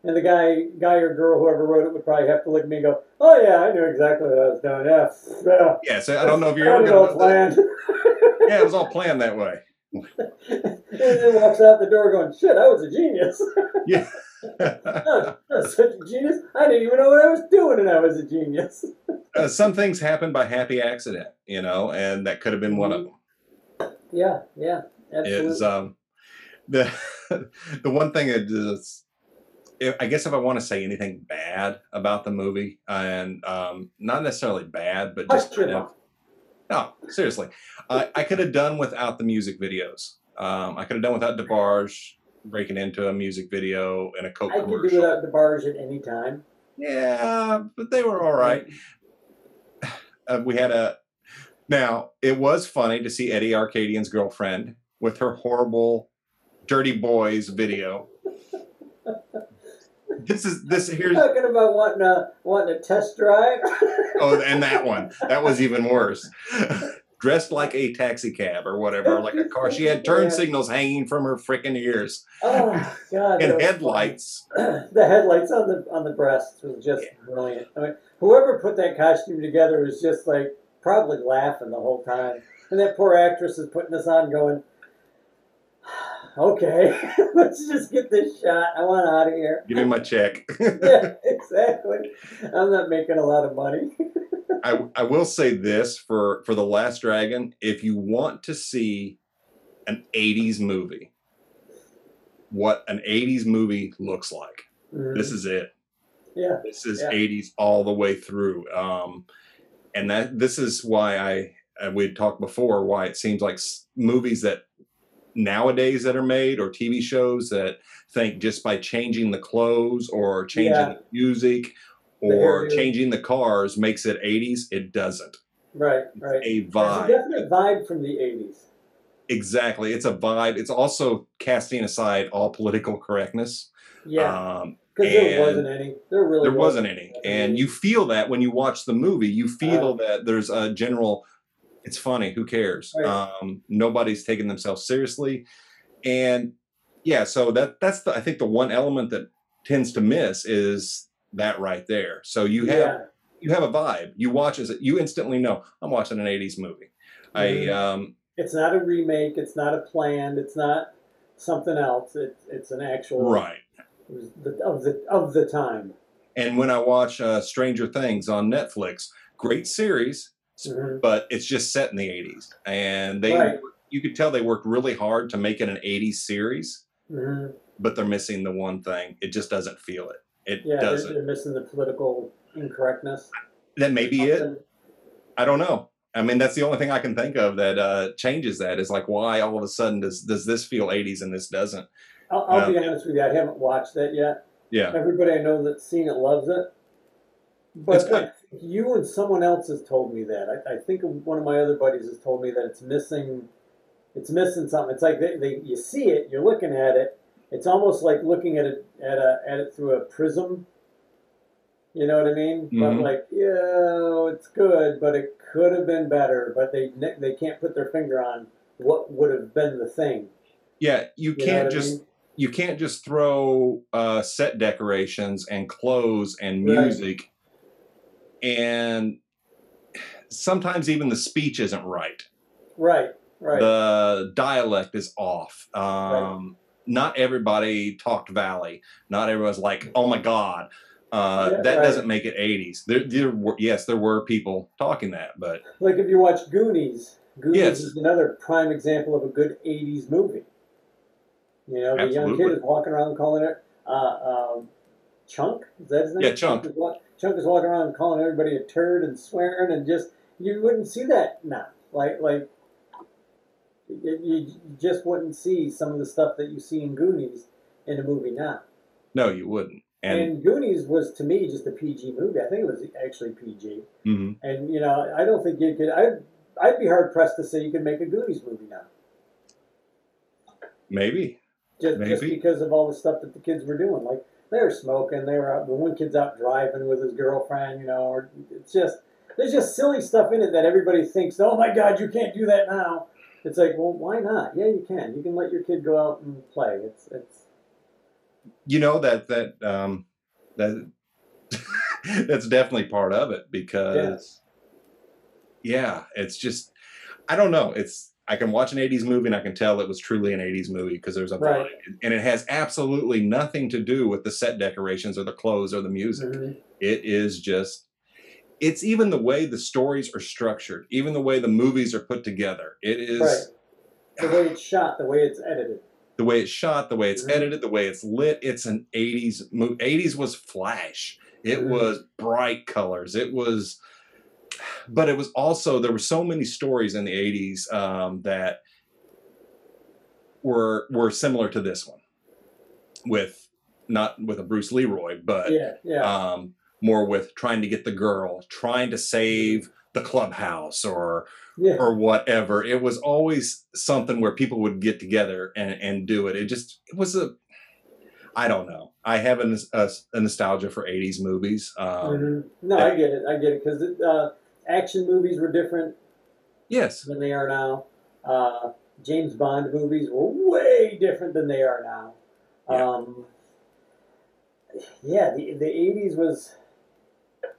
And the guy, guy or girl, whoever wrote it, would probably have to look at me and go, "Oh yeah, I knew exactly what I was doing." Yeah, so, yeah. So I don't know if you're ever going to planned. Yeah, it was all planned that way. And then walks out the door going, "Shit, I was a genius." Yeah. I was, I was such a genius. I didn't even know what I was doing, and I was a genius. uh, some things happen by happy accident, you know, and that could have been one of them. Yeah, yeah, absolutely. Is um the the one thing that is, I guess, if I want to say anything bad about the movie, and um, not necessarily bad, but just kind of, no, seriously, I, I could have done without the music videos. Um, I could have done without DeBarge breaking into a music video and a Coke I commercial. I could do without DeBarge at any time. Yeah, but they were all right. Uh, we had a. Now it was funny to see Eddie Arcadian's girlfriend with her horrible "Dirty Boys" video. This is this here's talking about wanting a wanting a test drive. Oh, and that one that was even worse. Dressed like a taxi cab or whatever, like a car. She had turn yeah. signals hanging from her freaking ears. Oh God! And headlights. Funny. The headlights on the on the breasts was just yeah. brilliant. I mean, whoever put that costume together was just like probably laughing the whole time. And that poor actress is putting this on, going, "Okay, let's just get this shot. I want out of here. Give me my check." Yeah, exactly. I'm not making a lot of money. I, I will say this for, for The Last Dragon. If you want to see an eighties movie, what an eighties movie looks like, mm-hmm. this is it. Yeah. This is yeah. eighties all the way through. Um, and that this is why I, I we had talked before, why it seems like s- movies that nowadays that are made, or T V shows that think just by changing the clothes or changing yeah. the music or the changing the cars makes it eighties. It doesn't. Right, right. It's a vibe. It's a definite vibe from the eighties. Exactly. It's a vibe. It's also casting aside all political correctness. Yeah. Um, because there wasn't any. There really there wasn't, wasn't any. And you feel that when you watch the movie. You feel uh, that there's a general... It's funny. Who cares? Right. Um, nobody's taking themselves seriously, and yeah. So that that's the I think the one element that tends to miss is that right there. So you have yeah. you have a vibe. You watch as you instantly know I'm watching an eighties movie. Mm-hmm. I um, it's not a remake. It's not a planned. It's not something else. It, it's an actual right of the of the time. And when I watch uh, Stranger Things on Netflix, great series. Mm-hmm. But it's just set in the eighties, and they right. you could tell they worked really hard to make it an eighties series. Mm-hmm. But they're missing the one thing; it just doesn't feel it. It yeah, doesn't. They're, they're missing the political incorrectness. That may be it. I don't know. I mean, that's the only thing I can think of that uh, changes that is like why all of a sudden does does this feel eighties and this doesn't? I'll, I'll um, be honest with you; I haven't watched that yet. Yeah, everybody I know that's seen it loves it. But I, you and someone else has told me that. I, I think one of my other buddies has told me that it's missing, it's missing something. It's like they, they, you see it, you're looking at it. It's almost like looking at it at a at it through a prism. You know what I mean? Mm-hmm. But I'm like, yeah, it's good, but it could have been better. But they they can't put their finger on what would have been the thing. Yeah, you can't you know just. I mean? You can't just throw uh, set decorations and clothes and music. Right. And sometimes even the speech isn't right. Right, right. The dialect is off. Um, right. Not everybody talked Valley. Not everyone's like, "Oh my God," uh, yeah, that right. doesn't make it eighties. There, there were, yes, there were people talking that, but like if you watch Goonies, Goonies yes. is another prime example of a good eighties movie. You know, the Absolutely. young kid is walking around calling it uh, uh, Chunk. Is that his name? Yeah, Chunk. Chunk is walking around calling everybody a turd and swearing and just, you wouldn't see that now. Like, like you just wouldn't see some of the stuff that you see in Goonies in a movie now. No, you wouldn't. And, and Goonies was, to me, just a P G movie. I think it was actually P G. Mm-hmm. And, you know, I don't think you could, I'd, I'd be hard-pressed to say you could make a Goonies movie now. Maybe. Just, Maybe. just because of all the stuff that the kids were doing. Like, they were smoking. They were out. The one kid's out driving with his girlfriend, you know. Or it's just there's just silly stuff in it that everybody thinks, oh my God, you can't do that now. It's like, well, why not? Yeah, you can. You can let your kid go out and play. It's it's. You know that that um, that that's definitely part of it because. Yeah. yeah, it's just, I don't know. It's I can watch an eighties movie and I can tell it was truly an eighties movie because there's a right. and it has absolutely nothing to do with the set decorations or the clothes or the music. Mm-hmm. It is just. It's even the way the stories are structured, even the way the movies are put together. It is right. the way it's shot, the way it's edited, the way it's shot, the way it's mm-hmm. edited, the way it's lit. It's an eighties movie. eighties was flash. It mm-hmm. was bright colors. It was, but it was also, there were so many stories in the eighties um, that were, were similar to this one with, not with a Bruce Leroy, but, yeah, yeah. um, more with trying to get the girl, trying to save the clubhouse or yeah. or whatever. It was always something where people would get together and, and do it. It just, it was a, I don't know. I have a, a, a nostalgia for eighties movies. Um, mm-hmm. No, and, I get it. I get it. Because uh, action movies were different yes. than they are now. Uh, James Bond movies were way different than they are now. Yeah, um, yeah the, the eighties was...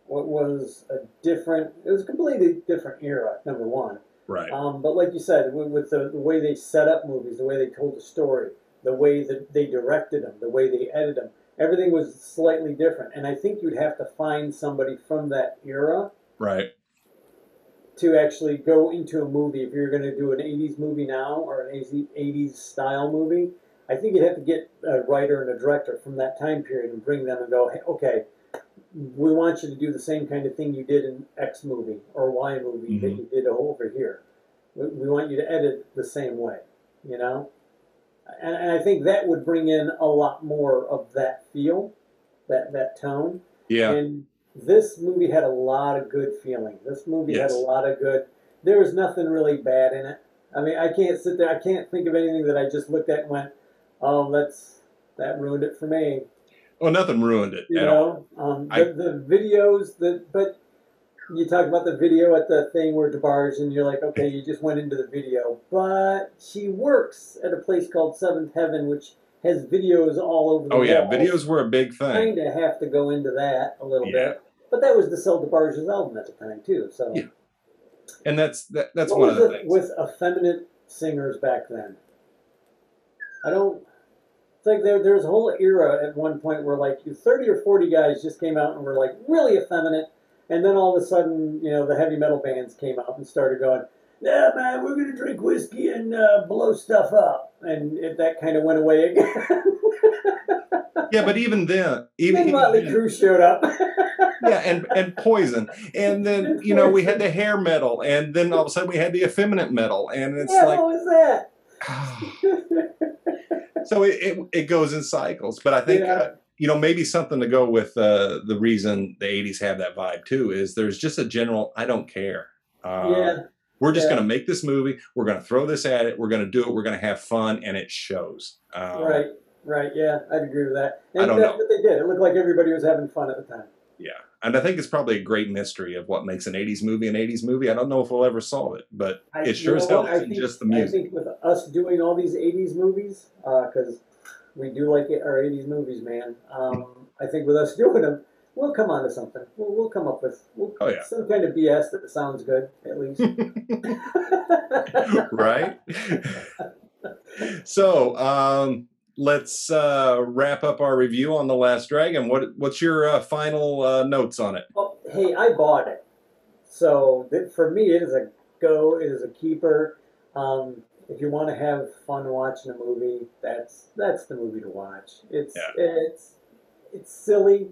What was a different, it was a completely different era, number one. Right. Um, but like you said, with the, the way they set up movies, the way they told the story, the way that they directed them, the way they edited them, everything was slightly different. And I think you'd have to find somebody from that era. Right. To actually go into a movie. If you're going to do an eighties movie now or an eighties style movie, I think you'd have to get a writer and a director from that time period and bring them and go, hey, okay, we want you to do the same kind of thing you did in X movie or Y movie mm-hmm. that you did over here. We, we want you to edit the same way, you know? And, and I think that would bring in a lot more of that feel, that, that tone. Yeah. And this movie had a lot of good feeling. This movie yes. had a lot of good... There was nothing really bad in it. I mean, I can't sit there... I can't think of anything that I just looked at and went, oh, that's, that ruined it for me. Well, nothing ruined it you at know, all. Um, I, the, the videos, the, but you talk about the video at the thing where DeBarge, and you're like, okay, you just went into the video. But she works at a place called Seventh Heaven, which has videos all over the Oh, yeah, world. Videos were a big thing. I kind of have to go into that a little yeah. bit. But that was to sell DeBarge's album at the time, too. So, yeah. And that's that, that's what one of the things. With effeminate singers back then? I don't... Like there, there was a whole era at one point where like thirty or forty guys just came out and were like really effeminate, and then all of a sudden, you know, the heavy metal bands came out and started going, yeah, man, we're going to drink whiskey and uh, blow stuff up, and it, that kind of went away again. Yeah, but even then... even then Motley Crue showed up. Yeah, and, and Poison. And then, you know, we had the hair metal, and then all of a sudden we had the effeminate metal, and it's yeah, like... what was that? So it, it it goes in cycles, but I think yeah. uh, you know, maybe something to go with uh, the reason the eighties have that vibe too is there's just a general I don't care. Um, yeah, we're just yeah. going to make this movie. We're going to throw this at it. We're going to do it. We're going to have fun, and it shows. Um, right, right, yeah, I'd agree with that. And I don't that's know. What they did. It looked like everybody was having fun at the time. Yeah, and I think it's probably a great mystery of what makes an eighties movie an eighties movie. I don't know if we'll ever solve it, but I, it sure as hell isn't just the music. I think with us doing all these eighties movies, because uh, we do like our eighties movies, man, um, I think with us doing them, we'll come on to something. We'll, we'll come up with we'll, oh, yeah. some kind of B S that sounds good, at least. Right? So, um... let's uh, wrap up our review on The Last Dragon. What What's your uh, final uh, notes on it? Well, hey, I bought it. So th for me, it is a go. It is a keeper. Um, if you want to have fun watching a movie, that's that's the movie to watch. It's yeah. it's it's silly.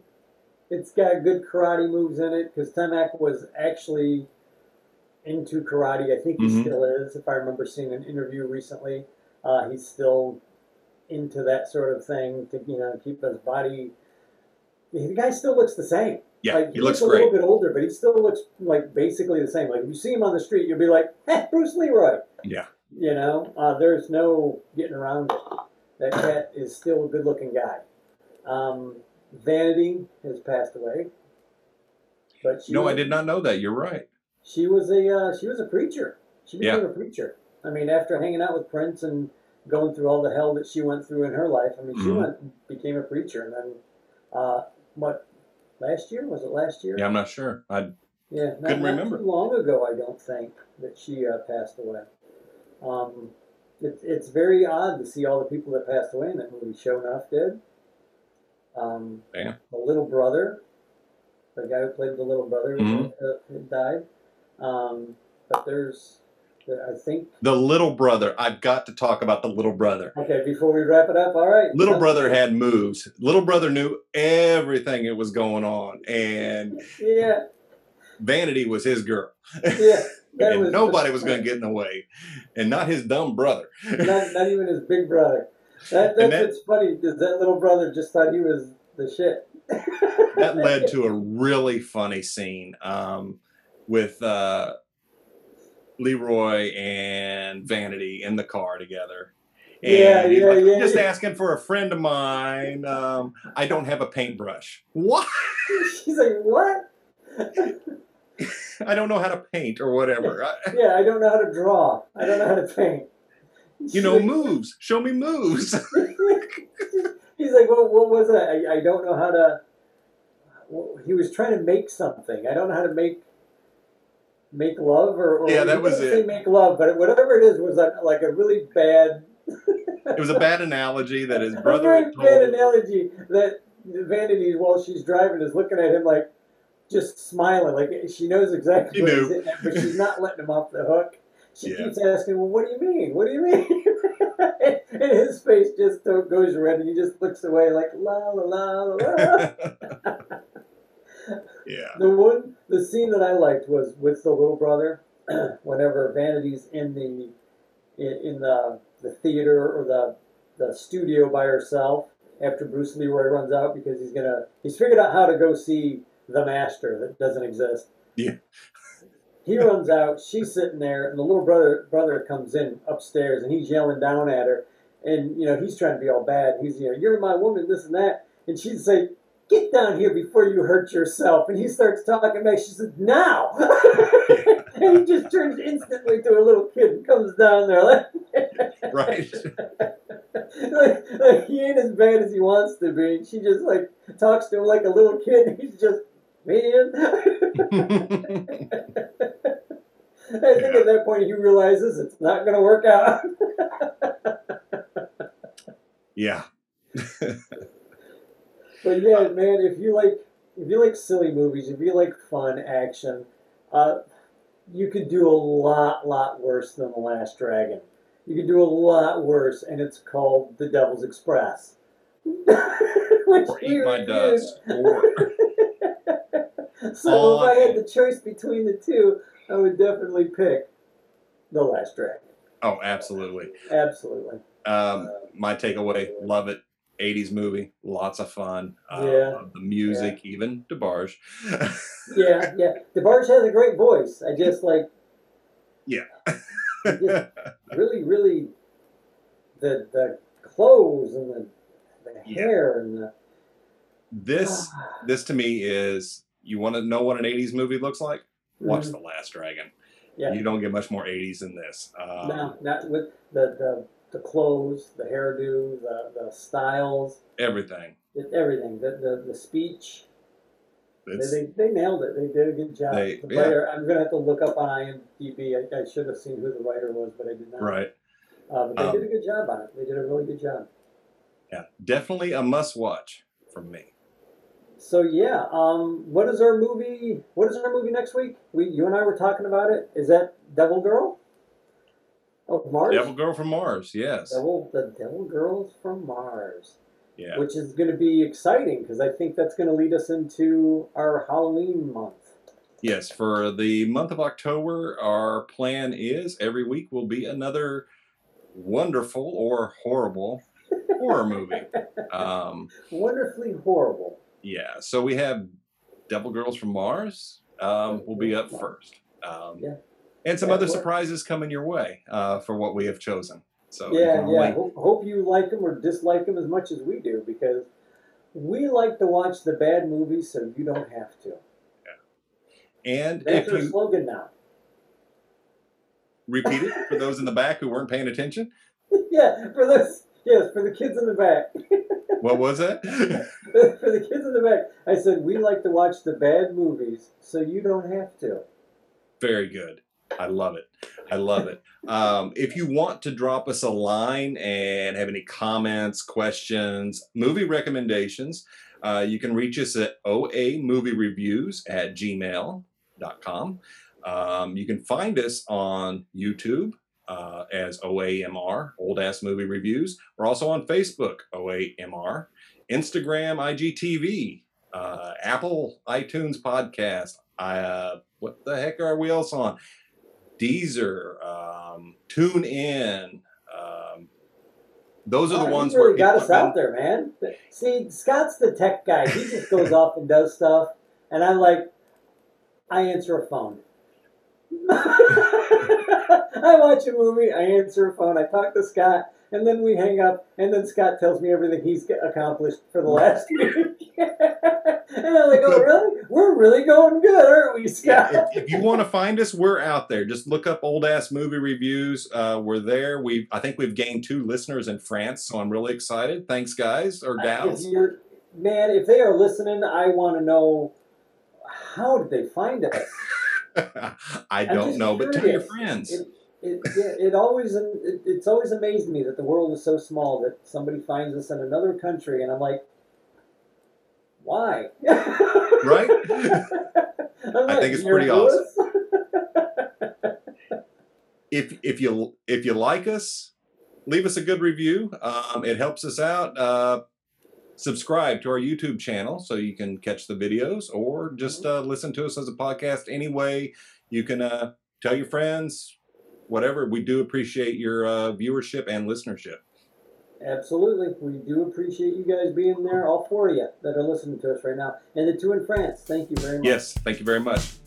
It's got good karate moves in it because Taimak was actually into karate. I think he mm-hmm. still is. If I remember seeing an interview recently, uh, he's still into that sort of thing to, you know, keep his body. The guy still looks the same. Yeah, like, he, he looks, looks great. A little bit older, but he still looks like basically the same. Like if you see him on the street, you'll be like, hey, Bruce Leroy. Yeah. You know, uh, there's no getting around it. That cat is still a good-looking guy. Um, Vanity has passed away. But she no, was, I did not know that. You're right. She was a uh, she was a preacher. She became yeah. a preacher. I mean, after hanging out with Prince and going through all the hell that she went through in her life, I mean, mm-hmm. she went became a preacher. And then, uh, what, last year? Was it last year? Yeah, I'm not sure. I yeah, not, couldn't not remember. Too long ago, I don't think, that she uh, passed away. Um, it, it's very odd to see all the people that passed away in that movie. Sho'nuff did. Um, Damn. The little brother, the guy who played the little brother, mm-hmm. uh, died. Um, but there's... I think the little brother. I've got to talk about the little brother. Okay, before we wrap it up, all right. Little brother had moves. Little brother knew everything that was going on, and yeah, Vanity was his girl. Yeah, and was nobody was going to get in the way, and not his dumb brother. Not, not even his big brother. That, that's that, what's funny is that little brother just thought he was the shit. That led to a really funny scene um, with. Uh, Leroy and Vanity in the car together. And yeah, yeah, like, I'm yeah. just yeah. asking for a friend of mine. Um, I don't have a paintbrush. What? She's like, what? I don't know how to paint or whatever. Yeah, I don't know how to draw. I don't know how to paint. You know, moves. Show me moves. He's like, well, what was that? I, I don't know how to... Well, he was trying to make something. I don't know how to make... Make love, or, or yeah, that was it. Say make love, but whatever it is was like, like a really bad. It was a bad analogy that his brother. A very bad analogy that Vanity, while she's driving, is looking at him like just smiling, like she knows exactly what he's hitting at, but she's not letting him off the hook. She yeah. keeps asking, "Well, what do you mean? What do you mean?" And his face just goes red, and he just looks away, like la la la la. la. Yeah. The one, the scene that I liked was with the little brother. Whenever Vanity's in the in, in the the theater or the the studio by herself after Bruce Leroy runs out because he's gonna he's figured out how to go see the master that doesn't exist. Yeah. He runs out. She's sitting there, and the little brother brother comes in upstairs, and he's yelling down at her, and you know he's trying to be all bad. He's you know you're my woman, this and that, and she'd say, get down here before you hurt yourself. And he starts talking back. She says, now. And he just turns instantly to a little kid and comes down there. Like, right. Like, like he ain't as bad as he wants to be. And she just like talks to him like a little kid. And he's just, man. I think yeah. at that point he realizes it's not going to work out. Yeah. But yeah, man, if you like if you like silly movies, if you like fun action, uh, you could do a lot, lot worse than The Last Dragon. You could do a lot worse, and it's called The Devil's Express. Which or eat my dust. So oh, if I had the choice between the two, I would definitely pick The Last Dragon. Oh, absolutely. Absolutely. Um, uh, my takeaway, love it. eighties movie, lots of fun. Uh, yeah. The music, yeah. even DeBarge. yeah, yeah. DeBarge has a great voice. I just like. Yeah. Just really, really, the the clothes and the, the yeah. hair and the. This uh, this to me is you want to know what an eighties movie looks like? Watch mm-hmm. The Last Dragon. Yeah. You don't get much more eighties than this. Um, no, not with the the. The clothes, the hairdo, the, the styles. Everything. It, everything. The, the, the speech. They, they, they nailed it. They did a good job. They, the writer, yeah. I'm going to have to look up on IMDb. I, I should have seen who the writer was, but I did not. Right. Uh, but they um, did a good job on it. They did a really good job. Yeah. Definitely a must-watch from me. So, yeah. Um, what is our movie? What is our movie next week? We, you and I were talking about it. Is that Devil Girl? Oh, Mars? Devil Girl from Mars, yes. Devil, the Devil Girls from Mars. Yeah. Which is going to be exciting because I think that's going to lead us into our Halloween month. Yes, for the month of October, our plan is every week will be another wonderful or horrible horror movie. Um, Wonderfully horrible. Yeah, so we have Devil Girls from Mars um, will be up first. Um, yeah. And some yeah, other surprises coming your way uh, for what we have chosen. So yeah, yeah. Like... Ho hope you like them or dislike them as much as we do, because we like to watch the bad movies so you don't have to. Yeah. And that's their slogan now. Repeat it for those in the back who weren't paying attention. Yeah, for those. Yes, for the kids in the back. What was that? For the kids in the back. I said, we like to watch the bad movies, so you don't have to. Very good. I love it. I love it. Um, if you want to drop us a line and have any comments, questions, movie recommendations, uh, you can reach us at O A Movie Reviews at gmail dot com. Um, you can find us on YouTube. Uh, as O A M R, Old Ass Movie Reviews. We're also on Facebook, O A M R, Instagram, I G T V, uh, Apple, iTunes Podcast. Uh, what the heck are we else on? Deezer, um, TuneIn. Um, those are oh, the ones really where got us out in. There, man. See, Scott's the tech guy. He just goes off and does stuff, and I'm like, I answer a phone. I watch a movie, I answer a phone, I talk to Scott, and then we hang up, and then Scott tells me everything he's accomplished for the last week. And I'm like, oh, really? We're really going good, aren't we, Scott? Yeah, if, if you want to find us, we're out there. Just look up Old Ass Movie Reviews. Uh, we're there. We I think we've gained two listeners in France, so I'm really excited. Thanks, guys, or gals. Man, if they are listening, I want to know, how did they find us? I don't know, curious. But tell your friends. It, it, it, it always, it, it's always amazed me that the world is so small that somebody finds us in another country, and I'm like, why? Right? Like, I think it's pretty awesome. if if you if you like us, leave us a good review. Um, it helps us out. Uh, Subscribe to our YouTube channel so you can catch the videos, or just uh, listen to us as a podcast. Anyway, you can uh, tell your friends, whatever. We do appreciate your uh, viewership and listenership. Absolutely. We do appreciate you guys being there, all four of you that are listening to us right now. And the two in France, thank you very much. Yes, thank you very much.